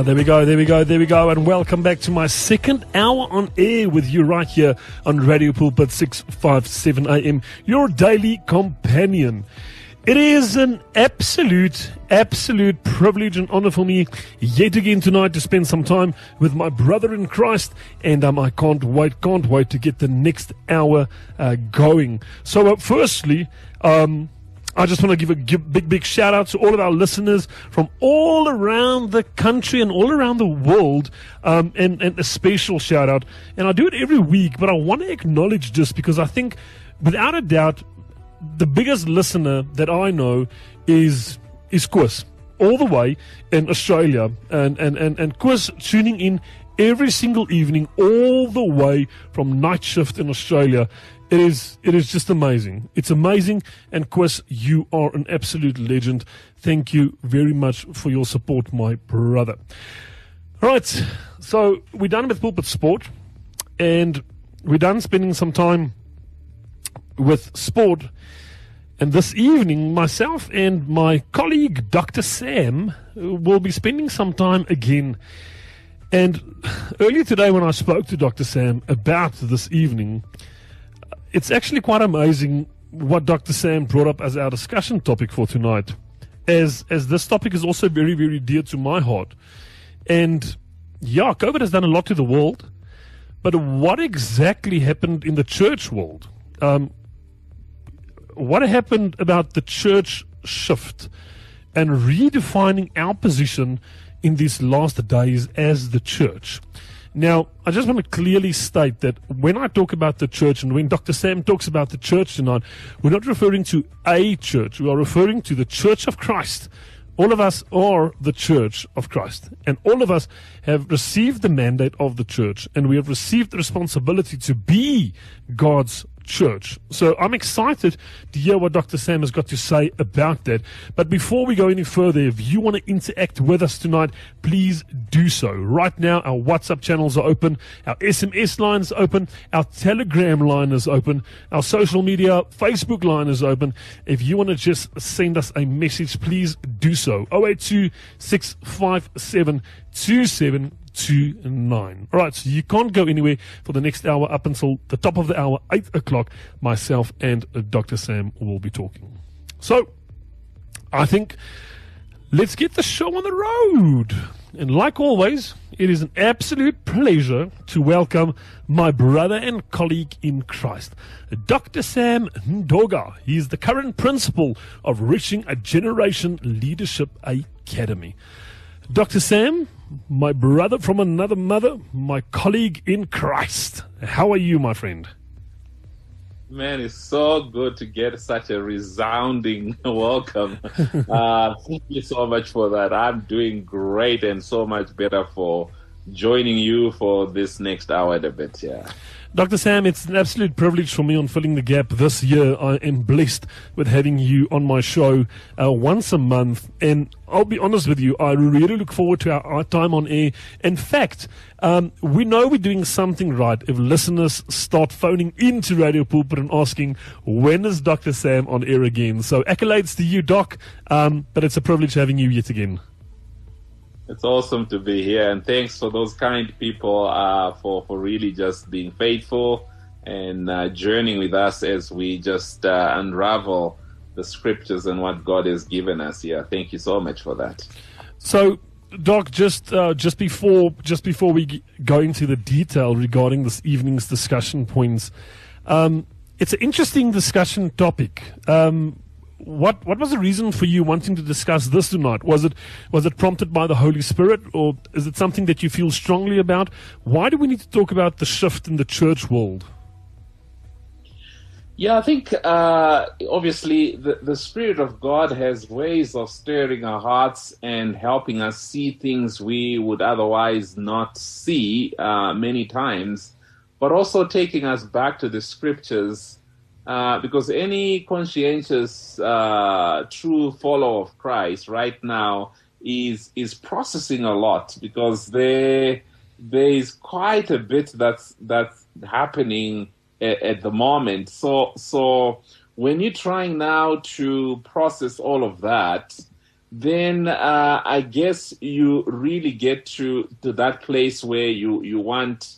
There we go. And welcome back to my second hour on air with you right here on Radio Pulpit 657 AM, your daily companion. It is an absolute privilege and honor for me yet again tonight to spend some time with my brother in Christ, and I can't wait to get the next hour going. So firstly, I just want to give a big shout out to all of our listeners from all around the country and all around the world, and a special shout out. And I do it every week, but I want to acknowledge this because I think, without a doubt, the biggest listener that I know is Quis, all the way in Australia, and Quis tuning in every single evening, all the way from night shift in Australia. It is just amazing. It's amazing. And Quis, you are an absolute legend. Thank you very much for your support, my brother. Right, so we're done with Pulpit Sport, and we're done spending some time with sport. And this evening, myself and my colleague, Dr. Sam, will be spending some time again. And earlier today when I spoke to Dr. Sam about this evening, it's actually quite amazing what Dr. Sam brought up as our discussion topic for tonight, as this topic is also very, very dear to my heart. And yeah, COVID has done a lot to the world, but what exactly happened in the church world? What happened about the church shift and redefining our position in these last days as the church? Now, I just want to clearly state that when I talk about the church and when Dr. Sam talks about the church tonight, we're not referring to a church. We are referring to the Church of Christ. All of us are the Church of Christ. And all of us have received the mandate of the church. And we have received the responsibility to be God's church. So I'm excited to hear what Dr. Sam has got to say about that. But before we go any further, if you want to interact with us tonight, please do so. Right now, our WhatsApp channels are open, our SMS line is open, our Telegram line is open, our social media Facebook line is open. If you want to just send us a message, please do so. 082-657-2729. All right, so you can't go anywhere for the next hour up until the top of the hour, 8 o'clock. Myself and Dr. Sam will be talking. So, I think let's get the show on the road. And like always, it is an absolute pleasure to welcome my brother and colleague in Christ, Dr. Sam Ndoga. He is the current principal of Reaching a Generation Leadership Academy. Dr. Sam, my brother from another mother, my colleague in Christ, how are you, my friend? Man, it's so good to get such a resounding welcome. Thank you so much for that. I'm doing great and so much better for joining you for this next hour and a bit, yeah. Dr. Sam, it's an absolute privilege for me on Filling the Gap this year. I am blessed with having you on my show once a month. And I'll be honest with you, I really look forward to our time on air. In fact, we know we're doing something right if listeners start phoning into Radio Pulpit and asking, when is Dr. Sam on air again? So accolades to you, Doc, but it's a privilege having you yet again. It's awesome to be here, and thanks for those kind people for really just being faithful and journeying with us as we just unravel the scriptures and what God has given us. Yeah, thank you so much for that. So, Doc, just before we go into the detail regarding this evening's discussion points, it's an interesting discussion topic. What was the reason for you wanting to discuss this tonight? Was it prompted by the Holy Spirit, or is it something that you feel strongly about? Why do we need to talk about the shift in the church world? Yeah, I think obviously the Spirit of God has ways of stirring our hearts and helping us see things we would otherwise not see many times, but also taking us back to the Scriptures. Because any conscientious, true follower of Christ right now is processing a lot, because there is quite a bit that's happening at the moment. So when you're trying now to process all of that, then I guess you really get to that place where you want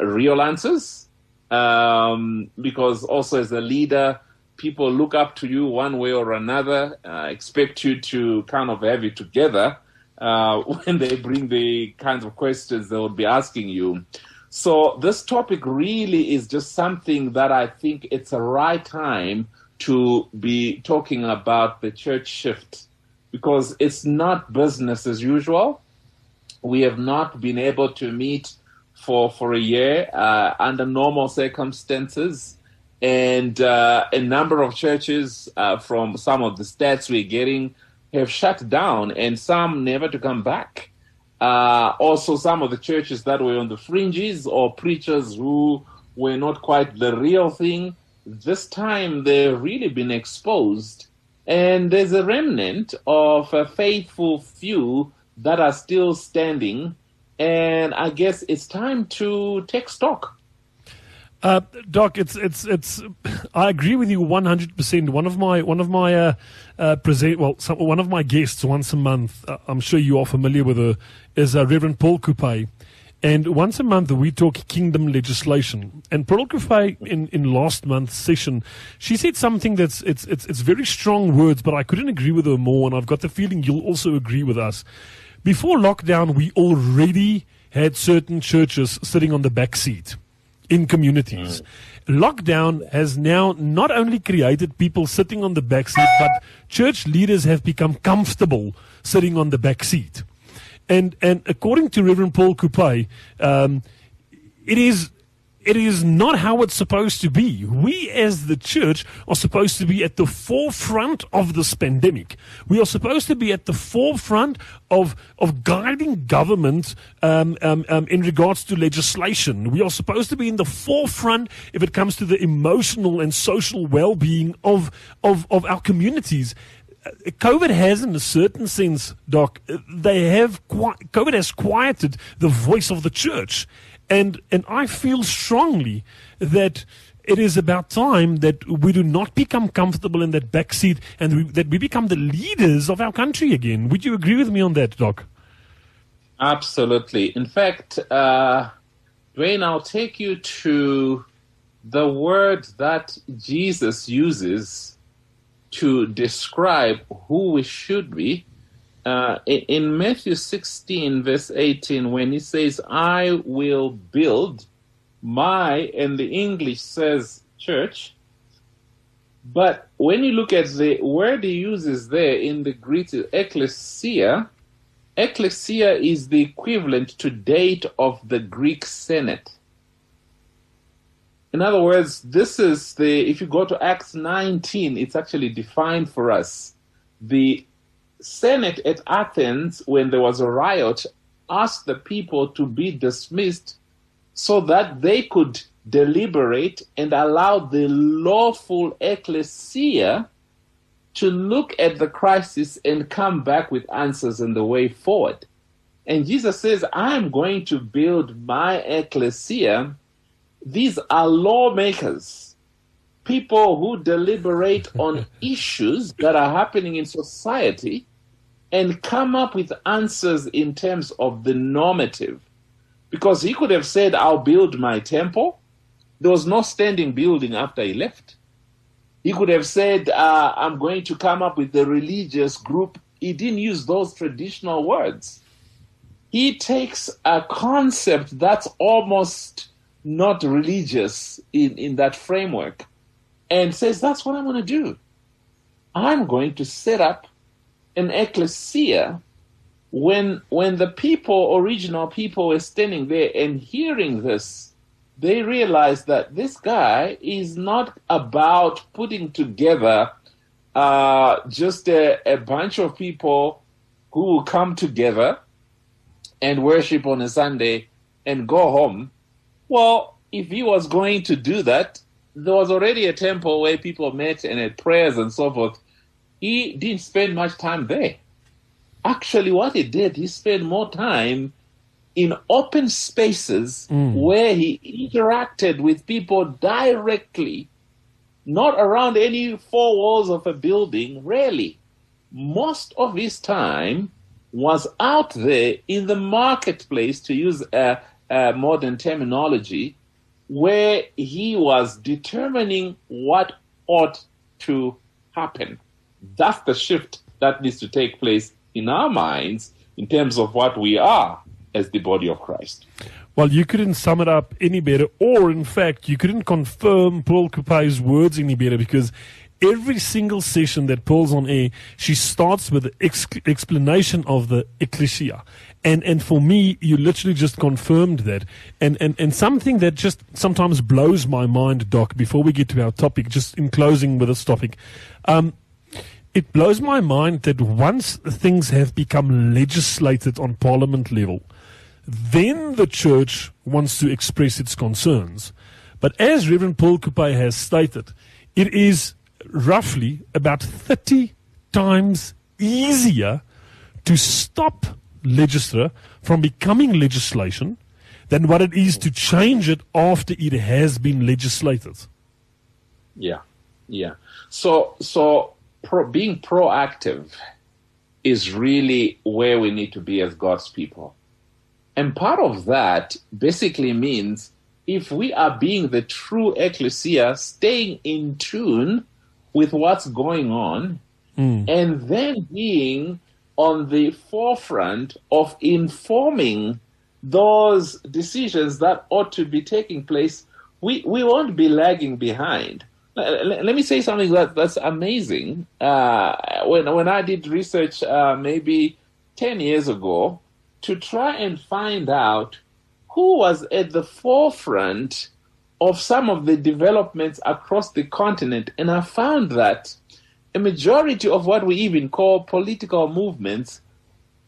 real answers, because also as a leader, people look up to you one way or another, expect you to kind of have it together when they bring the kinds of questions they will be asking you. So this topic really is just something that I think it's a right time to be talking about the church shift, because it's not business as usual. We have not been able to meet for a year under normal circumstances. And a number of churches, from some of the stats we're getting, have shut down, and some never to come back. Also, some of the churches that were on the fringes or preachers who were not quite the real thing, this time they've really been exposed. And there's a remnant of a faithful few that are still standing. And I guess it's time to take stock. Doc, it's. I agree with you 100%. One of my guests once a month, I'm sure you are familiar with her, is Reverend Paul Coupe, and once a month we talk kingdom legislation. And Paul Coupe, in last month's session, she said something that's it's very strong words, but I couldn't agree with her more, and I've got the feeling you'll also agree with us. Before lockdown, we already had certain churches sitting on the back seat in communities. Lockdown has now not only created people sitting on the back seat, but church leaders have become comfortable sitting on the back seat. And according to Reverend Paul Coupe, it is not how it's supposed to be. We as the church are supposed to be at the forefront of this pandemic. We are supposed to be at the forefront of guiding government in regards to legislation. We are supposed to be in the forefront if it comes to the emotional and social well-being of our communities. COVID has, in a certain sense, Doc, COVID has quieted the voice of the church. And I feel strongly that it is about time that we do not become comfortable in that backseat and that we become the leaders of our country again. Would you agree with me on that, Doc? Absolutely. In fact, Dwayne, I'll take you to the word that Jesus uses to describe who we should be. In Matthew 16, verse 18, when he says, I will build my, and the English says church. But when you look at the word he uses there in the Greek, ecclesia, ecclesia is the equivalent to date of the Greek Senate. In other words, this is if you go to Acts 19, it's actually defined for us. The Senate at Athens, when there was a riot, asked the people to be dismissed so that they could deliberate and allow the lawful ecclesia to look at the crisis and come back with answers in the way forward. And Jesus says, I'm going to build my ecclesia. These are lawmakers. People who deliberate on issues that are happening in society and come up with answers in terms of the normative. Because he could have said, I'll build my temple. There was no standing building after he left. He could have said, I'm going to come up with the religious group. He didn't use those traditional words. He takes a concept that's almost not religious in that framework, and says, that's what I'm going to do. I'm going to set up an ecclesia. When the people, original people, were standing there and hearing this, they realized that this guy is not about putting together just a bunch of people who will come together and worship on a Sunday and go home. Well, if he was going to do that, there was already a temple where people met and had prayers and so forth. He didn't spend much time there. Actually, what he did, he spent more time in open spaces where he interacted with people directly, not around any four walls of a building, rarely. most of his time was out there in the marketplace, to use modern terminology, where he was determining what ought to happen. That's the shift that needs to take place in our minds in terms of what we are as the body of Christ. Well, you couldn't sum it up any better, or in fact, you couldn't confirm Paul Coupe's words any better, because every single session that Paul's on air, she starts with the explanation of the ecclesia. And for me, you literally just confirmed that. And something that just sometimes blows my mind, Doc, before we get to our topic, just in closing with this topic, it blows my mind that once things have become legislated on parliament level, then the church wants to express its concerns. But as Reverend Paul Coupe has stated, it is roughly about 30 times easier to stop legislature from becoming legislation than what it is to change it after it has been legislated. Yeah, yeah. So being proactive is really where we need to be as God's people. And part of that basically means if we are being the true ecclesia, staying in tune with what's going on, and then being on the forefront of informing those decisions that ought to be taking place, we won't be lagging behind. Let me say something that's amazing. When I did research maybe 10 years ago to try and find out who was at the forefront of some of the developments across the continent, and I found that a majority of what we even call political movements,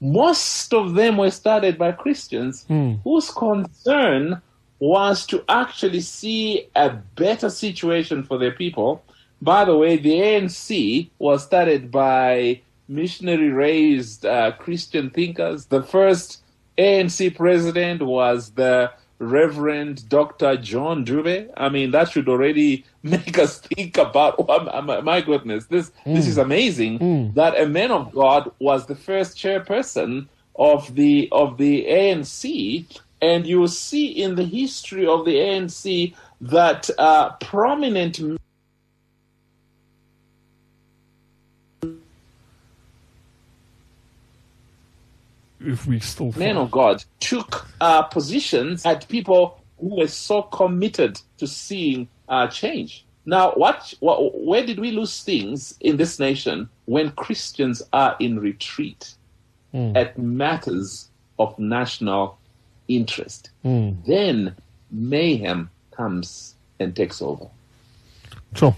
most of them were started by Christians whose concern was to actually see a better situation for their people. By the way, the ANC was started by missionary-raised Christian thinkers. The first ANC president was the Reverend Dr. John Dube. I mean, that should already make us think about, oh, my goodness, this is amazing that a man of God was the first chairperson of the ANC. And you will see in the history of the ANC that prominent men of God took positions at people who were so committed to seeing change. Now, where did we lose things in this nation? When Christians are in retreat at matters of national interest, then mayhem comes and takes over. Sure.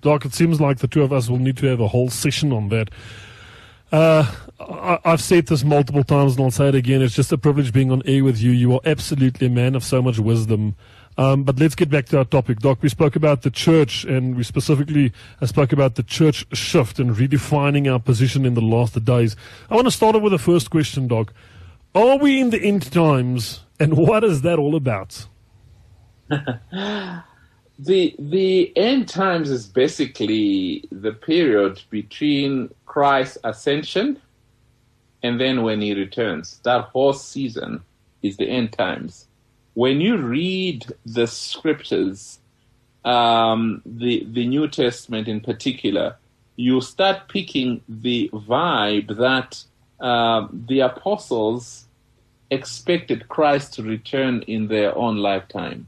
Doc, it seems like the two of us will need to have a whole session on that. I've said this multiple times, and I'll say it again. It's just a privilege being on air with you. You are absolutely a man of so much wisdom. But let's get back to our topic, Doc. We spoke about the church, and we specifically spoke about the church shift and redefining our position in the last days. I want to start off with the first question, Doc. Are we in the end times, and what is that all about? The end times is basically the period between Christ's ascension and then when he returns. That whole season is the end times. When you read the scriptures, the New Testament in particular, you start picking the vibe that the apostles expected Christ to return in their own lifetime.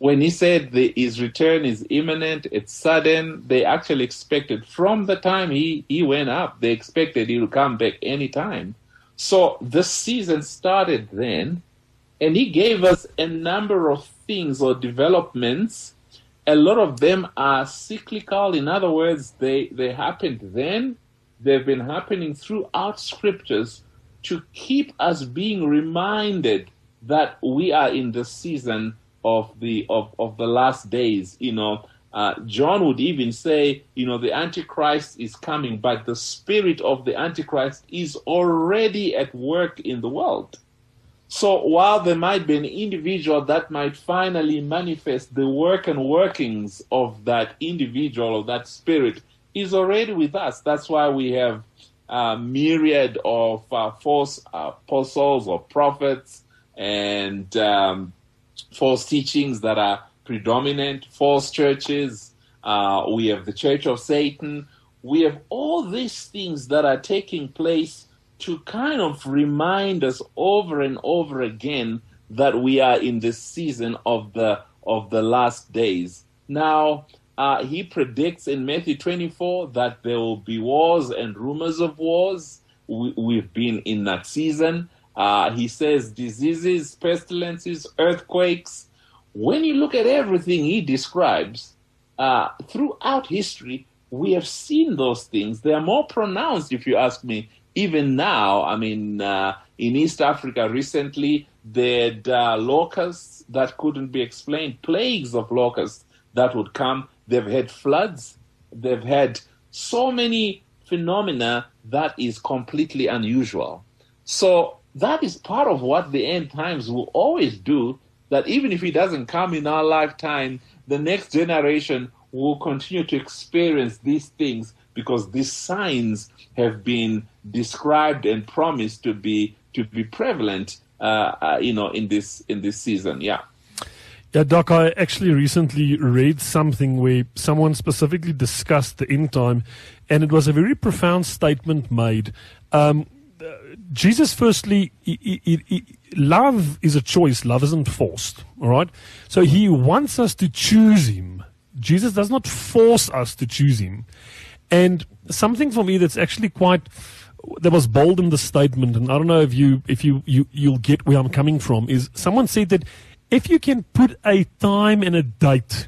When he said his return is imminent, it's sudden, they actually expected from the time he went up, they expected he would come back any time. So the season started then, and he gave us a number of things or developments. A lot of them are cyclical. In other words, they happened then. They've been happening throughout scriptures to keep us being reminded that we are in the season of the last days. John would even say, the Antichrist is coming, but the spirit of the Antichrist is already at work in the world. So while there might be an individual that might finally manifest the work and workings of that individual, of that spirit is already with us. That's why we have a myriad of false apostles or prophets and false teachings that are predominant, false churches. We have the Church of Satan. We have all these things that are taking place to kind of remind us over and over again that we are in the season of the last days. Now, he predicts in Matthew 24 that there will be wars and rumors of wars. We've been in that season. He says diseases, pestilences, earthquakes. When you look at everything he describes throughout history, we have seen those things. They are more pronounced, if you ask me, even now. I mean, in East Africa recently, they had locusts that couldn't be explained, plagues of locusts that would come. They've had floods. They've had so many phenomena that is completely unusual. So that is part of what the end times will always do, that even if it doesn't come in our lifetime, the next generation will continue to experience these things because these signs have been described and promised to be prevalent in this season. Yeah, Doc, I actually recently read something where someone specifically discussed the end time, and it was a very profound statement made. Jesus, firstly, love is a choice. Love isn't forced, all right? So he wants us to choose him. Jesus does not force us to choose him. And something for me that's actually quite... that was bold in the statement, and I don't know if you'll get where I'm coming from, is someone said that if you can put a time and a date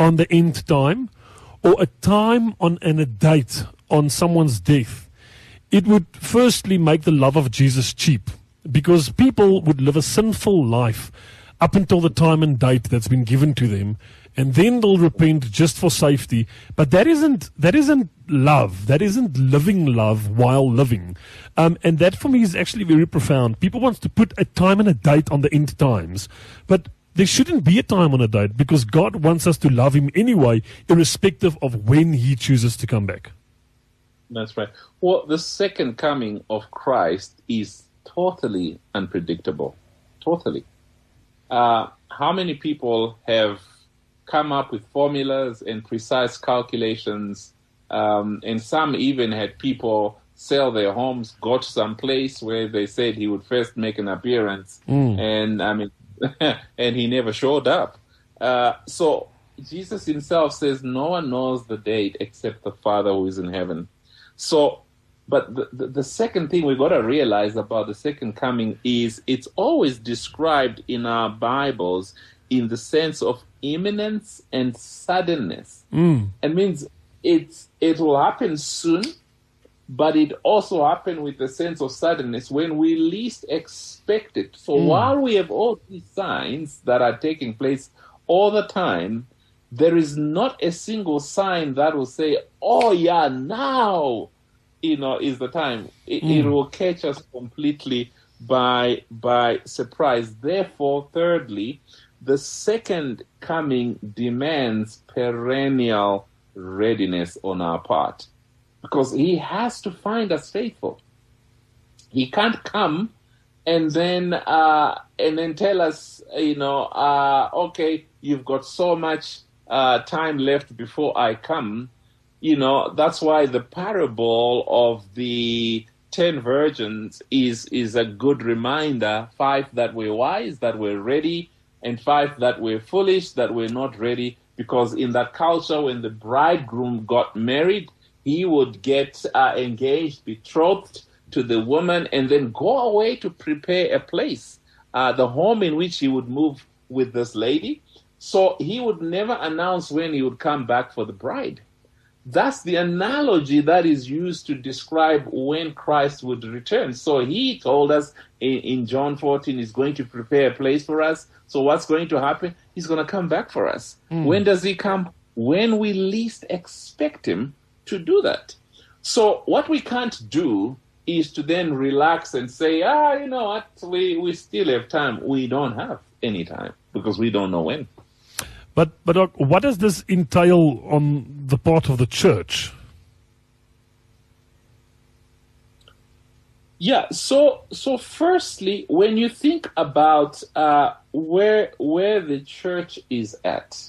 on the end time, or a time and a date on someone's death, it would firstly make the love of Jesus cheap, because people would live a sinful life up until the time and date that's been given to them, and then they'll repent just for safety. But that isn't love. That isn't living love while living. And that for me is actually very profound. People want to put a time and a date on the end times, but there shouldn't be a time and a date, because God wants us to love him anyway, irrespective of when he chooses to come back. That's right. Well, the second coming of Christ is totally unpredictable. Totally. How many people have come up with formulas and precise calculations, and some even had people sell their homes, go to some place where they said he would first make an appearance, and I mean, and he never showed up. So Jesus himself says, "No one knows the date except the Father who is in heaven." So, but the second thing we got to realize about the second coming is it's always described in our Bibles in the sense of imminence and suddenness. It means it will happen soon, but it also happens with a sense of suddenness when we least expect it. So while we have all these signs that are taking place all the time, there is not a single sign that will say, "Oh yeah, now is the time." It will catch us completely by surprise. Therefore, thirdly, the second coming demands perennial readiness on our part, because he has to find us faithful. He can't come and then tell us, okay, you've got so much time left before I come. That's why the parable of the 10 virgins is a good reminder: 5 that were wise, that were ready, and 5 that were foolish, that were not ready. Because in that culture, when the bridegroom got married, he would get engaged, betrothed to the woman, and then go away to prepare a place, the home in which he would move with this lady. So he would never announce when he would come back for the bride. That's the analogy that is used to describe when Christ would return. So he told us in John 14, he's going to prepare a place for us. So what's going to happen? He's going to come back for us. When does he come? When we least expect him to do that. So what we can't do is to then relax and say, we still have time. We don't have any time, because we don't know when. But what does this entail on the part of the church? Yeah. So firstly, when you think about where the church is at,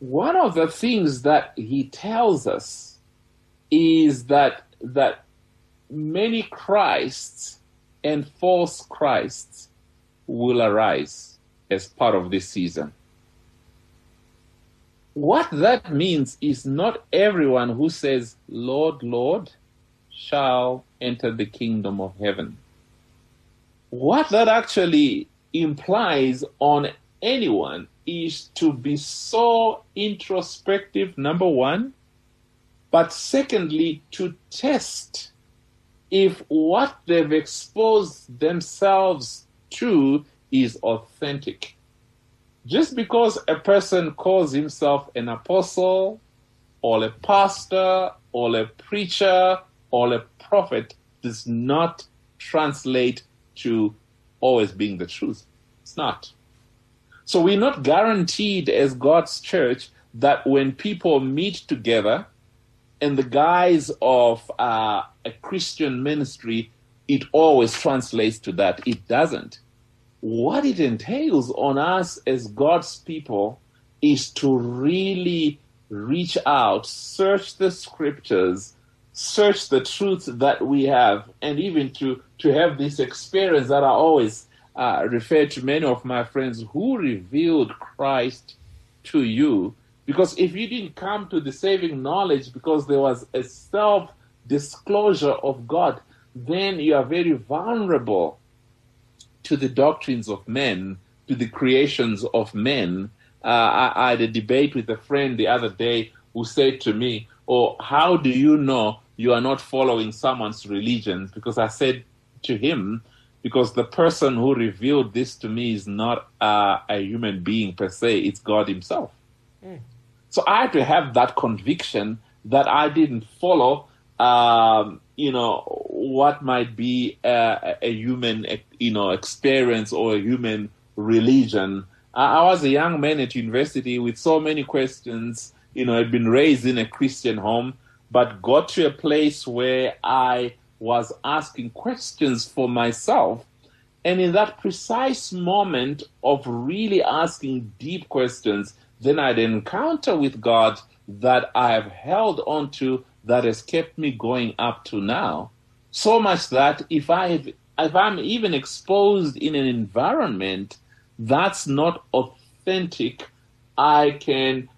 one of the things that he tells us is that many Christs and false Christs will arise as part of this season. What that means is not everyone who says, "Lord, Lord," shall enter the kingdom of heaven. What that actually implies on anyone is to be so introspective, number one, but secondly, to test if what they've exposed themselves to is authentic. Just because a person calls himself an apostle, or a pastor, or a preacher, or a prophet does not translate to always being the truth. It's not. So we're not guaranteed as God's church that when people meet together in the guise of a Christian ministry, it always translates to that. It doesn't. What it entails on us as God's people is to really reach out, search the scriptures, search the truth that we have, and even to have this experience that I always refer to many of my friends: who revealed Christ to you? Because if you didn't come to the saving knowledge because there was a self-disclosure of God, then you are very vulnerable to the doctrines of men, to the creations of men. I had a debate with a friend the other day who said to me, "Oh, how do you know you are not following someone's religion?" Because I said to him, because the person who revealed this to me is not a human being per se, it's God himself. Mm. So I had to have that conviction that I didn't follow what might be a human, experience or a human religion. I was a young man at university with so many questions. I'd been raised in a Christian home, but got to a place where I was asking questions for myself. And in that precise moment of really asking deep questions, then I had an encounter with God that I have held on to, that has kept me going up to now. So much that if I'm even exposed in an environment that's not authentic, I can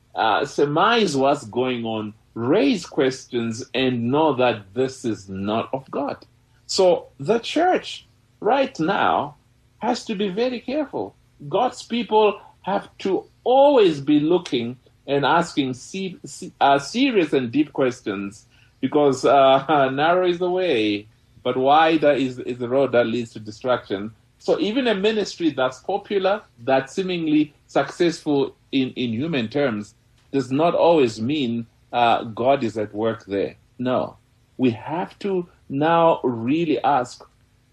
surmise what's going on, raise questions, and know that this is not of God. So the church right now has to be very careful. God's people have to always be looking and asking serious and deep questions, because narrow is the way, but wider is the road that leads to destruction. So even a ministry that's popular, that's seemingly successful in human terms, does not always mean God is at work there. No, we have to now really ask,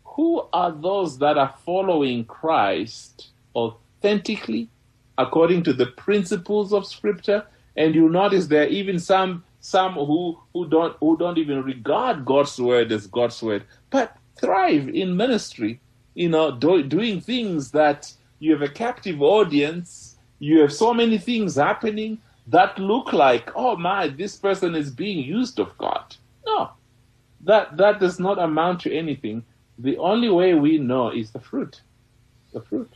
who are those that are following Christ authentically, according to the principles of Scripture? And you notice there are even some who don't even regard God's word as God's word, but thrive in ministry, doing things that you have a captive audience, you have so many things happening that look like, oh my, this person is being used of God. No, that does not amount to anything. The only way we know is the fruit. The fruit.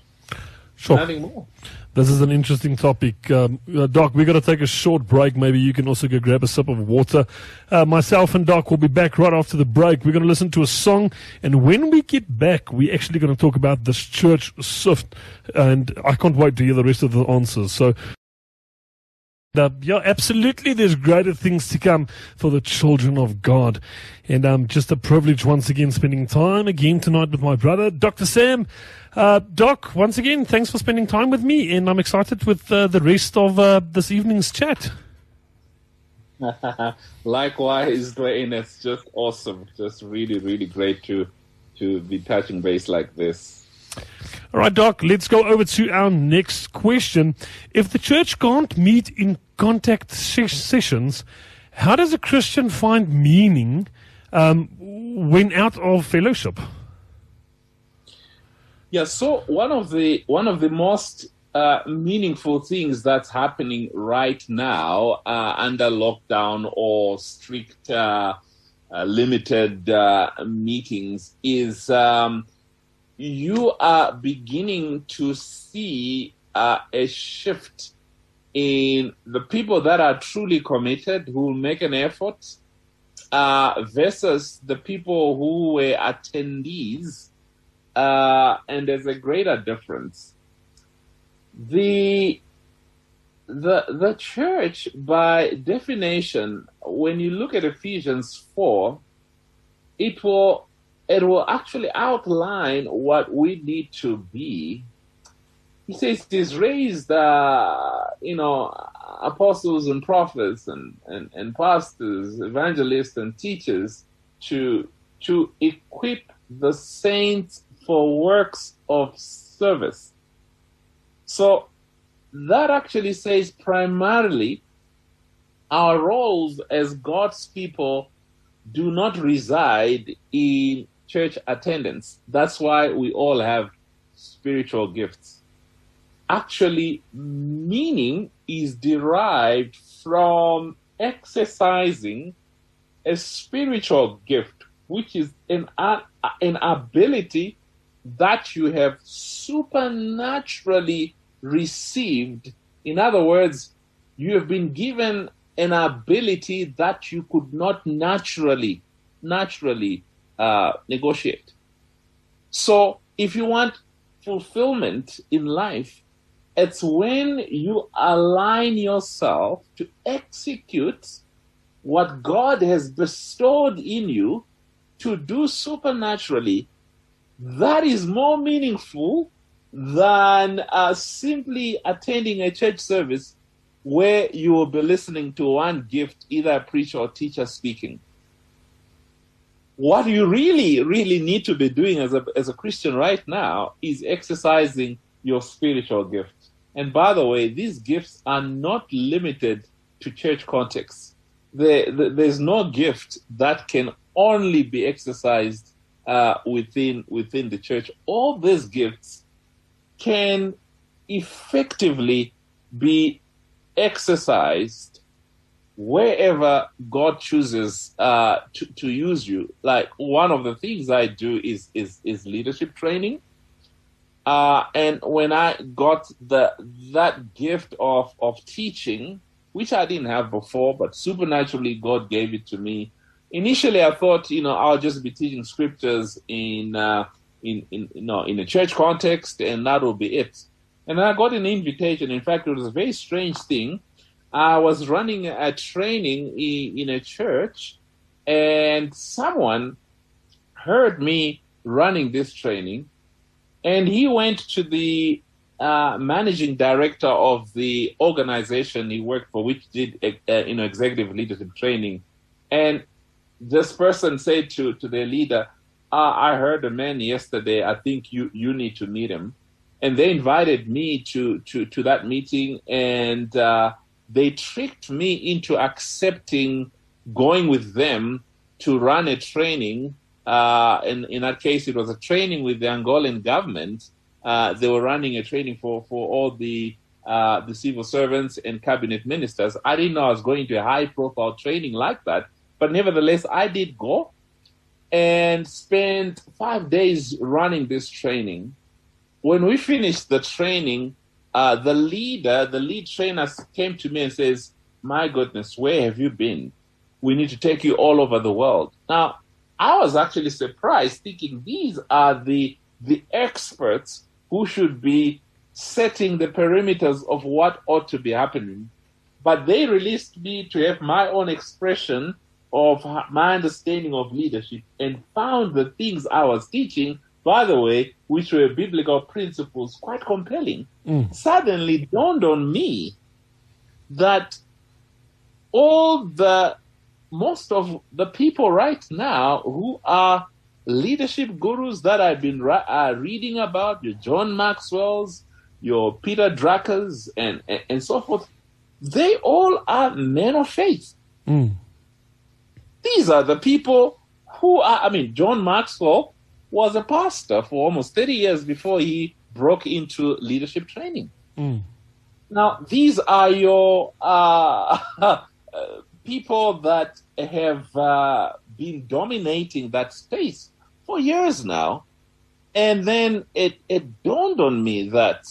Sure. Nothing more. This is an interesting topic. Doc, we're going to take a short break. Maybe you can also go grab a sip of water. Myself and Doc will be back right after the break. We're going to listen to a song. And when we get back, we're actually going to talk about this church shift. And I can't wait to hear the rest of the answers. So, yeah, absolutely, there's greater things to come for the children of God. And just a privilege once again spending time again tonight with my brother, Dr. Sam. Doc, once again, thanks for spending time with me, and I'm excited with the rest of this evening's chat. Likewise, Dwayne, it's just awesome. Just really, really great to be touching base like this. All right, Doc, let's go over to our next question. If the church can't meet in contact sessions, how does a Christian find meaning when out of fellowship? Yeah, so one of the most meaningful things that's happening right now under lockdown or strict limited meetings is you are beginning to see a shift in the people that are truly committed, who make an effort, versus the people who were attendees, and there's a greater difference. The church, by definition, when you look at Ephesians 4, it will actually outline what we need to be. He says, it is raised, apostles and prophets and pastors, evangelists and teachers to equip the saints for works of service. So that actually says primarily our roles as God's people do not reside in church attendance. That's why we all have spiritual gifts. Actually, meaning is derived from exercising a spiritual gift, which is an ability that you have supernaturally received. In other words, you have been given an ability that you could not naturally negotiate. So if you want fulfillment in life, it's when you align yourself to execute what God has bestowed in you to do supernaturally. That is more meaningful than simply attending a church service where you will be listening to one gift, either a preacher or teacher speaking. What you really, really need to be doing as a Christian right now is exercising your spiritual gift. And by the way, these gifts are not limited to church context. There's no gift that can only be exercised within the church. All these gifts can effectively be exercised wherever God chooses to use you. Like, one of the things I do is leadership training. And when I got that gift of teaching, which I didn't have before, but supernaturally God gave it to me. Initially, I thought, I'll just be teaching scriptures in a church context, and that will be it. And I got an invitation. In fact, it was a very strange thing. I was running a training in a church, and someone heard me running this training, and he went to the managing director of the organization he worked for, which did executive leadership training, and this person said to their leader, I heard a man yesterday, I think you need to meet him. And they invited me to that meeting, and they tricked me into accepting going with them to run a training. And in that case, it was a training with the Angolan government. They were running a training for all the civil servants and cabinet ministers. I didn't know I was going to a high-profile training like that. But nevertheless, I did go and spent 5 days running this training. When we finished the training, the lead trainer came to me and says, "My goodness, where have you been? We need to take you all over the world." Now, I was actually surprised, thinking these are the experts who should be setting the perimeters of what ought to be happening. But they released me to have my own expression of my understanding of leadership, and found the things I was teaching, by the way, which were biblical principles, quite compelling. Suddenly it dawned on me that most of the people right now who are leadership gurus that I've been reading about, your John Maxwells, your Peter Druckers, and so forth, they all are men of faith. Mm. These are the people who are, I mean, John Maxwell was a pastor for almost 30 years before he broke into leadership training. Mm. Now, these are your people that have been dominating that space for years now. And then it dawned on me that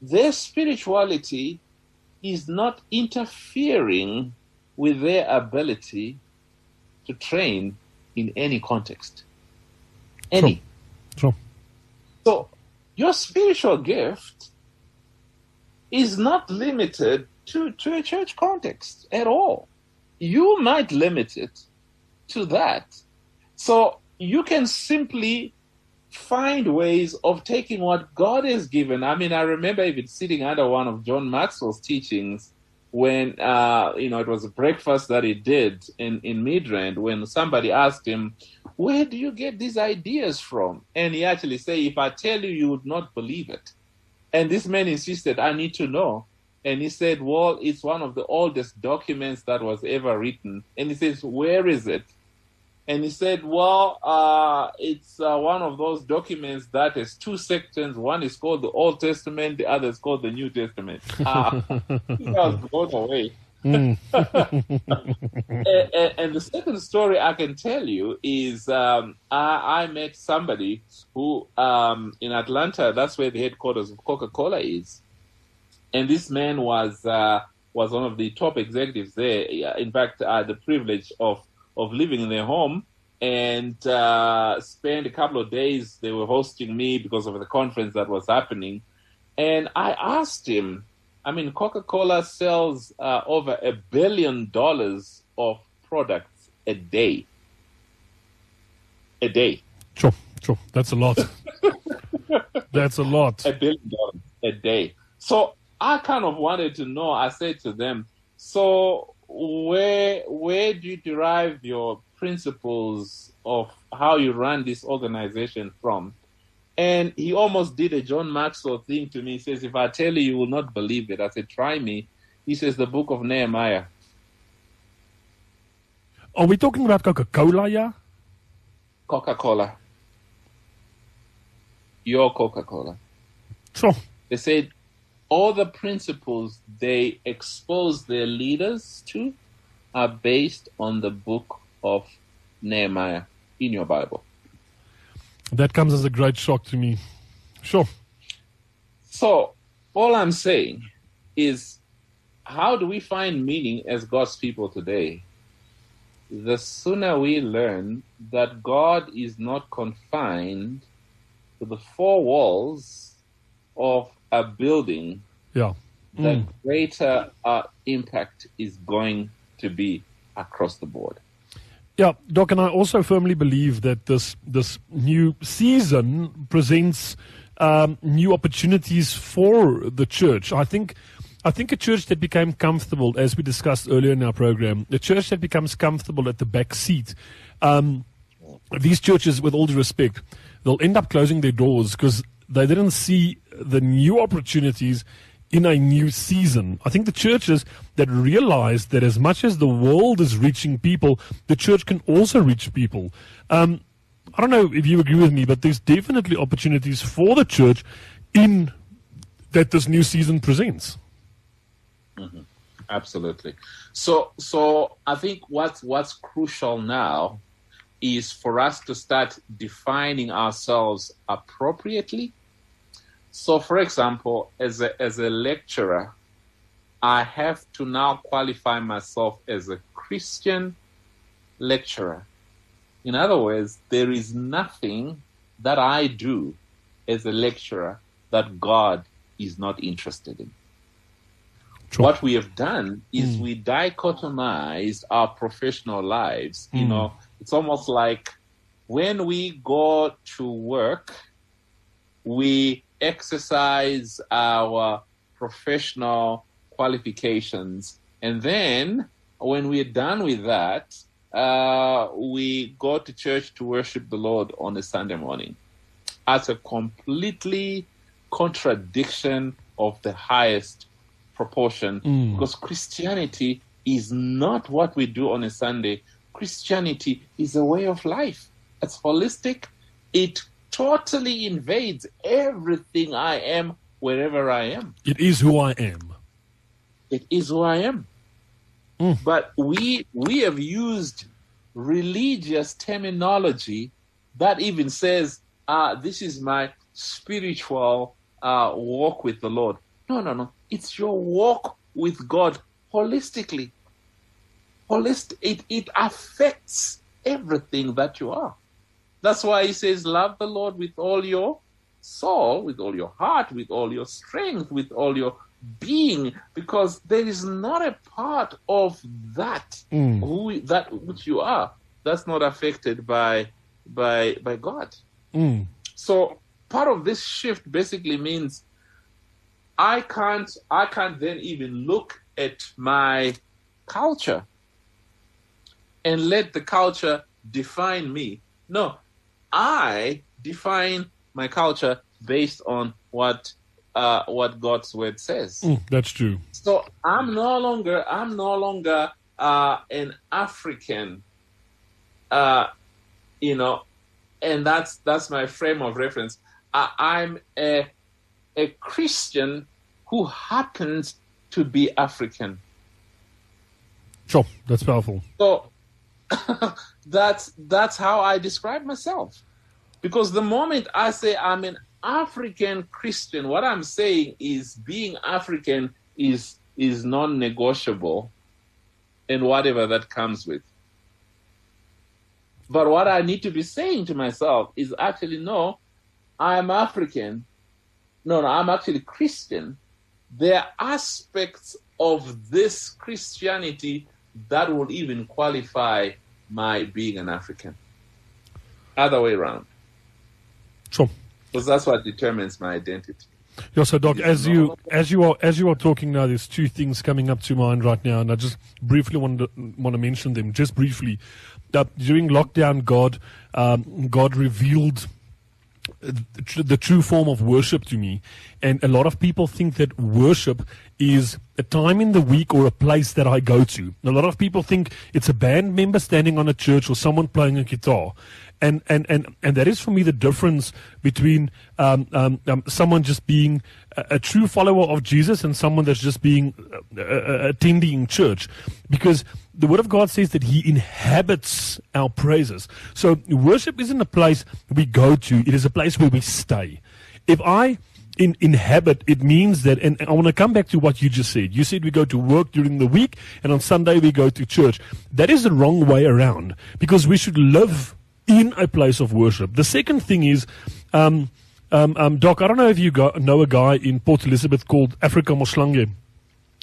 their spirituality is not interfering with their ability to train in any context. Any. True. So your spiritual gift is not limited to a church context at all. You might limit it to that. So you can simply find ways of taking what God has given. I mean, I remember even sitting under one of John Maxwell's teachings when, it was a breakfast that he did in Midrand, when somebody asked him, where do you get these ideas from? And he actually said, if I tell you, you would not believe it. And this man insisted, I need to know. And he said, well, it's one of the oldest documents that was ever written. And he says, where is it? And he said, well, it's one of those documents that has two sections. One is called the Old Testament. The other is called the New Testament. He was blown away. Mm. and the second story I can tell you is I met somebody who in Atlanta, that's where the headquarters of Coca-Cola is. And this man was one of the top executives there. In fact, I had the privilege of living in their home and spent a couple of days. They were hosting me because of the conference that was happening. And I asked him, I mean, Coca-Cola sells over $1 billion of products a day. A day. Sure. That's a lot. That's a lot. $1 billion a day. So I kind of wanted to know, I said to them, so where do you derive your principles of how you run this organization from? And he almost did a John Maxwell thing to me. He says, if I tell you, you will not believe it. I said, try me. He says, the Book of Nehemiah. Are we talking about Coca-Cola, yeah? Coca-Cola. Your Coca-Cola. Sure. They said all the principles they expose their leaders to are based on the Book of Nehemiah in your Bible. That comes as a great shock to me. Sure. So all I'm saying is, how do we find meaning as God's people today? The sooner we learn that God is not confined to the four walls of a building, the greater impact is going to be across the board. Yeah, Doc, and I also firmly believe that this new season presents new opportunities for the church. I think a church that became comfortable, as we discussed earlier in our program, a church that becomes comfortable at the back seat, these churches, with all due respect, they'll end up closing their doors because they didn't see the new opportunities in a new season. I think the churches that realize that as much as the world is reaching people, the church can also reach people. I don't know if you agree with me, but there's definitely opportunities for the church in that this new season presents. Mm-hmm. Absolutely. So I think what's crucial now is for us to start defining ourselves appropriately. So, for example, as a lecturer, I have to now qualify myself as a Christian lecturer. In other words, there is nothing that I do as a lecturer that God is not interested in. Sure. What we have done is we dichotomize our professional lives. Mm. You know, it's almost like when we go to work, we exercise our professional qualifications. And then when we're done with that, we go to church to worship the Lord on a Sunday morning. As a completely contradiction of the highest proportion, because Christianity is not what we do on a Sunday. Christianity is a way of life. It's holistic. It totally invades everything I am, wherever I am. It is who I am. It is who I am. But we have used religious terminology that even says, this is my spiritual walk with the Lord. No. It's your walk with God holistically. It affects everything that you are. That's why he says, love the Lord with all your soul, with all your heart, with all your strength, with all your being, because there is not a part of that which you are that's not affected by God. So part of this shift basically means I can't then even look at my culture and let the culture define me. No, I define my culture based on what God's word says. That's true. So I'm no longer an African, and that's my frame of reference. I'm a Christian who happens to be African. Sure, that's powerful. So that's how I describe myself, because the moment I say I'm an African Christian, what I'm saying is being African is non-negotiable, and whatever that comes with. But what I need to be saying to myself is actually, no, I'm African. No, I'm actually Christian. There are aspects of this Christianity that would even qualify my being an African. Other way around. Sure. Because that's what determines my identity. Yeah, so Doc, as you are talking now, there's two things coming up to mind right now, and I just briefly want to mention them, just briefly. That during lockdown, God revealed the true form of worship to me, and a lot of people think that worship is a time in the week or a place that I go to. And a lot of people think it's a band member standing on a church or someone playing a guitar, and that is for me the difference between someone just being a true follower of Jesus and someone that's just being attending church, because the Word of God says that He inhabits our praises. So worship isn't a place we go to, it is a place where we stay. If I inhabit, it means that, and I want to come back to what you just said. You said we go to work during the week, and on Sunday we go to church. That is the wrong way around, because we should live in a place of worship. The second thing is, Doc, I don't know if you know a guy in Port Elizabeth called Africa Moshlange.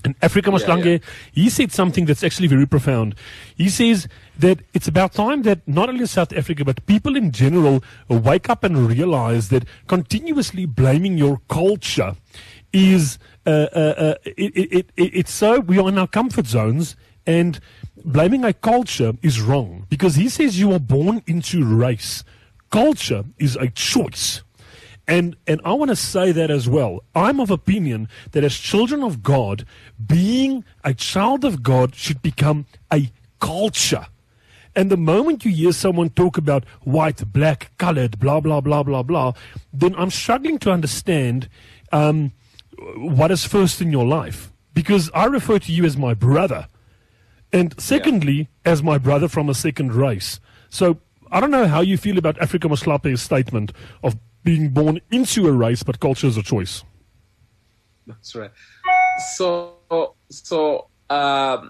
And Africa Moshlange, he said something that's actually very profound. He says that it's about time that not only South Africa, but people in general wake up and realize that continuously blaming your culture is, it's so we are in our comfort zones, and blaming a culture is wrong, because he says you are born into race. Culture is a choice. And I want to say that as well. I'm of opinion that as children of God, being a child of God should become a culture. And the moment you hear someone talk about white, black, colored, blah, blah, blah, blah, blah, then I'm struggling to understand what is first in your life. Because I refer to you as my brother. And secondly, as my brother from a second race. So I don't know how you feel about Africa Moshlange's statement of being born into a race, but culture is a choice. That's right. So, can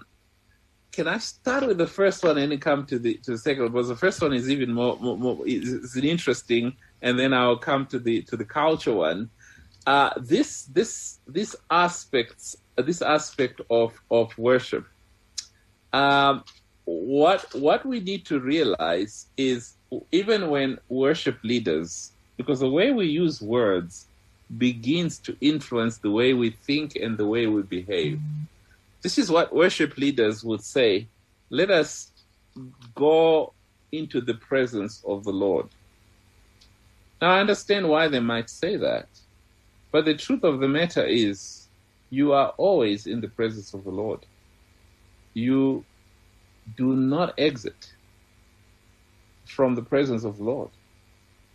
I start with the first one and then come to the second? Because the first one is even more is interesting, and then I'll come to the culture one. This aspect of worship. What we need to realize is even when worship leaders, because the way we use words begins to influence the way we think and the way we behave. This is what worship leaders would say. Let us go into the presence of the Lord. Now, I understand why they might say that, but the truth of the matter is you are always in the presence of the Lord. You do not exit from the presence of the Lord.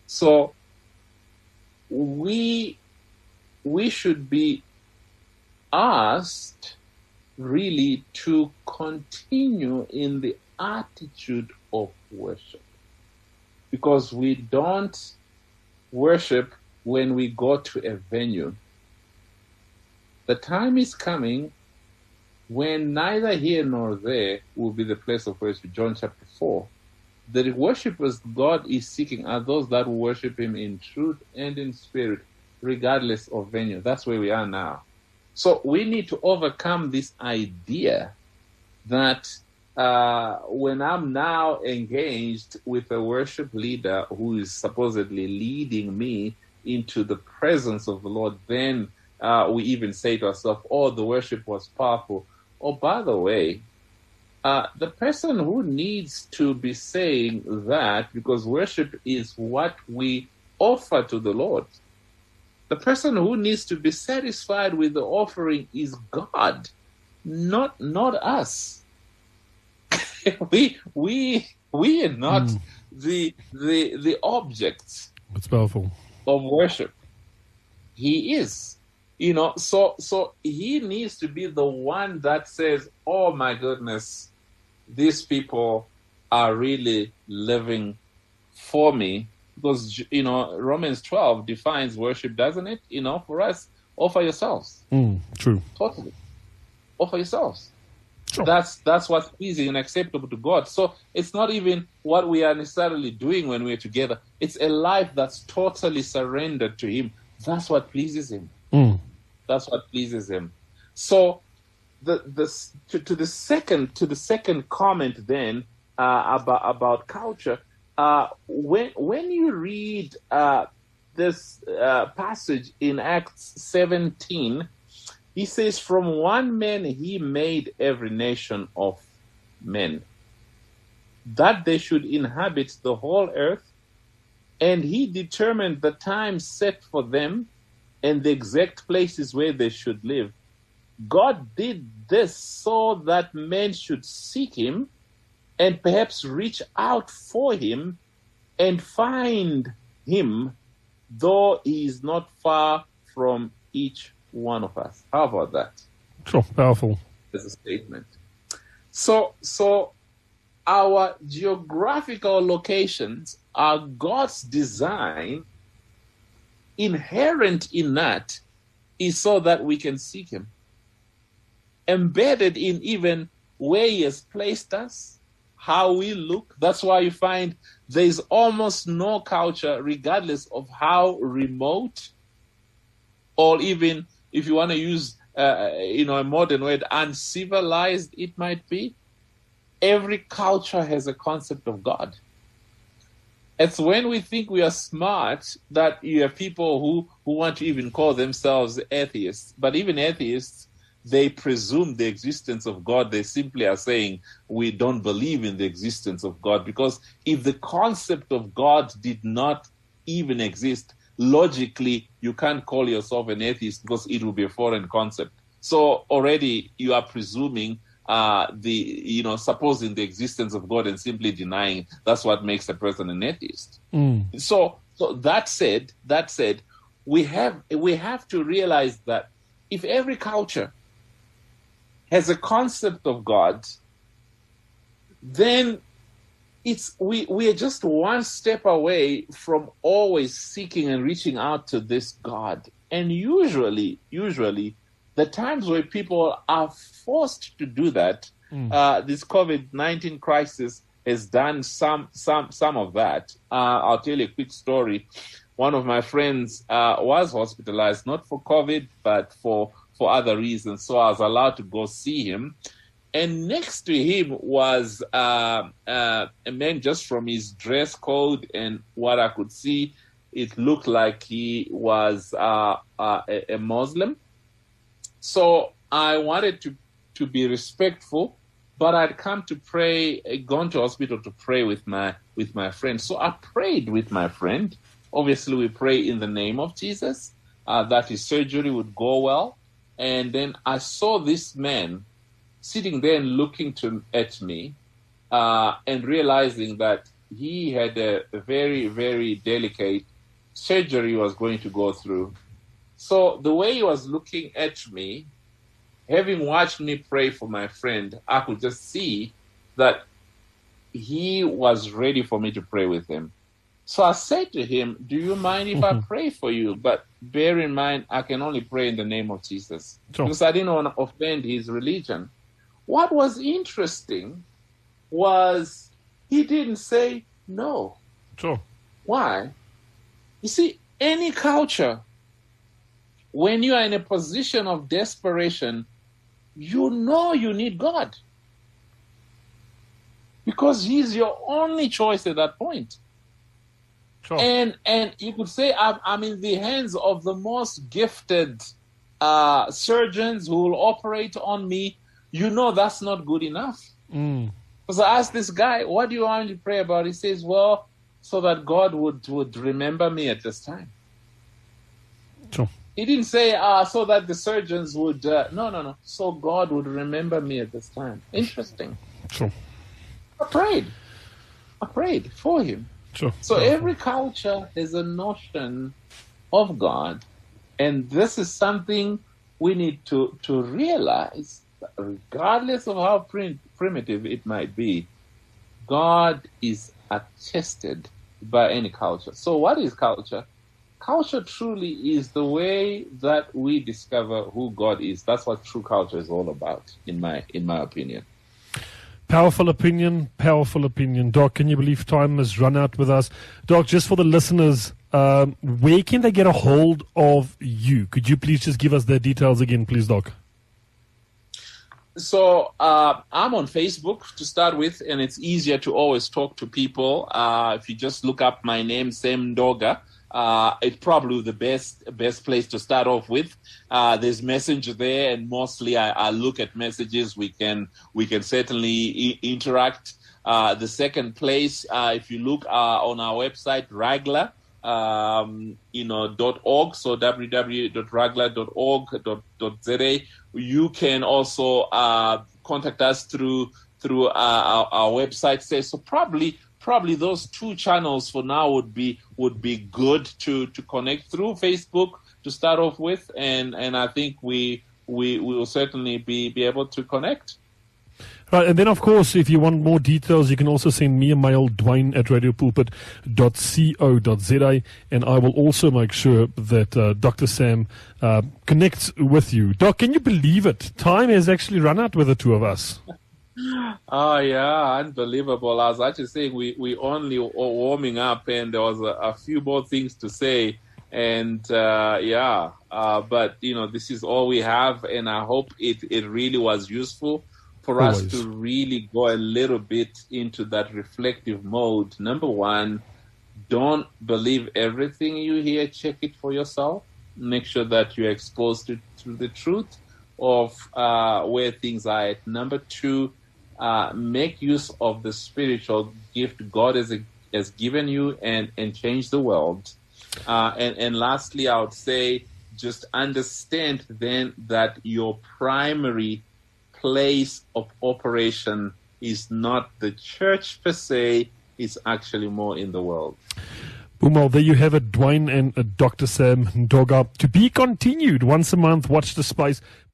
So we should be asked really to continue in the attitude of worship, because we don't worship when we go to a venue. The time is coming when neither here nor there will be the place of worship. John chapter 4. The worshipers God is seeking are those that worship him in truth and in spirit, regardless of venue. That's where we are now. So we need to overcome this idea that when I'm now engaged with a worship leader who is supposedly leading me into the presence of the Lord, then we even say to ourselves, oh, the worship was powerful. Oh, by the way, the person who needs to be saying that, because worship is what we offer to the Lord, the person who needs to be satisfied with the offering is God, not us. we are not the objects. That's powerful. Of worship. He is, so he needs to be the one that says, oh my goodness, these people are really living for me. Because, Romans 12 defines worship, doesn't it? For us, offer yourselves. True. Totally. Offer yourselves. Sure. That's what's easy and acceptable to God. So it's not even what we are necessarily doing when we're together. It's a life that's totally surrendered to him. That's what pleases him. That's what pleases him. So to the second comment then about culture, when you read this passage in Acts 17, he says, from one man he made every nation of men, that they should inhabit the whole earth, and he determined the time set for them and the exact places where they should live. God did this so that men should seek him and perhaps reach out for him and find him, though he is not far from each one of us. How about that? Sure, powerful. As a statement. So our geographical locations are God's design. Inherent in that is so that we can seek him. Embedded in even where he has placed us, how we look. That's why you find there's almost no culture, regardless of how remote or even, if you want to use, a modern word, uncivilized it might be. Every culture has a concept of God. It's when we think we are smart that you have people who want to even call themselves atheists. But even atheists, they presume the existence of God. They simply are saying, we don't believe in the existence of God. Because if the concept of God did not even exist, logically, you can't call yourself an atheist because it will be a foreign concept. So already you are presuming supposing the existence of God and simply denying it. That's what makes a person an atheist. So that said, we have to realize that if every culture has a concept of God, then it's we are just one step away from always seeking and reaching out to this God. And usually the times where people are forced to do that, this COVID-19 crisis has done some of that. I'll tell you a quick story. One of my friends was hospitalized, not for COVID, but for other reasons. So I was allowed to go see him. And next to him was a man, just from his dress code and what I could see, it looked like he was a Muslim. So I wanted to be respectful But I'd come to pray, gone to hospital to pray with my friend. So I prayed with my friend. Obviously, we pray in the name of Jesus that his surgery would go well. And then I saw this man sitting there and looking at me and realizing that he had a very, very delicate surgery he was going to go through. So the way he was looking at me, having watched me pray for my friend, I could just see that he was ready for me to pray with him. So I said to him, do you mind if I pray for you? But bear in mind, I can only pray in the name of Jesus. Sure. Because I didn't want to offend his religion. What was interesting was he didn't say no. Sure. Why? You see, any culture, when you are in a position of desperation, you know you need God, because he's your only choice at that point. Sure. And you could say, I'm in the hands of the most gifted surgeons who will operate on me. You know that's not good enough. Mm. So I asked this guy, what do you want to pray about? He says, well, so that God would remember me at this time. Sure. He didn't say, so that the surgeons would, no. So God would remember me at this time. Interesting. Sure. I prayed for him. Sure. So every culture has a notion of God. And this is something we need to realize, regardless of how primitive it might be, God is attested by any culture. So what is culture? Culture truly is the way that we discover who God is. That's what true culture is all about, in my opinion. Powerful opinion. Doc, can you believe time has run out with us? Doc, just for the listeners, where can they get a hold of you? Could you please just give us the details again, please, Doc? So I'm on Facebook to start with, and it's easier to always talk to people. If you just look up my name, Sam Ndoga, it's probably the best place to start off with. There's Messenger there, and mostly I look at messages. We can certainly interact. The second place, if you look on our website, Ragla, .org, so www.ragla.org.za. You can also contact us through our website. So probably those two channels for now would be good to connect through. Facebook to start off with, and I think we will certainly be able to connect. Right, and then, of course, if you want more details, you can also send me a mail, dwayne@radiopulpit.co.za, and I will also make sure that Dr. Sam connects with you. Doc, can you believe it? Time has actually run out with the two of us. Oh, yeah, unbelievable. I was actually saying we only were warming up, and there was a few more things to say. And, but, this is all we have, and I hope it really was useful for us always to really go a little bit into that reflective mode. Number one, don't believe everything you hear. Check it for yourself. Make sure that you're exposed to the truth of where things are at. Number two, make use of the spiritual gift God has given you and change the world. And lastly, I would say just understand then that your primary place of operation is not the church per se, it's actually more in the world. Well, there you have it, Dwayne and Dr. Sam Ndoga. To be continued once a month. Watch the space